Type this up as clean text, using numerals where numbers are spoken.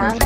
gaan.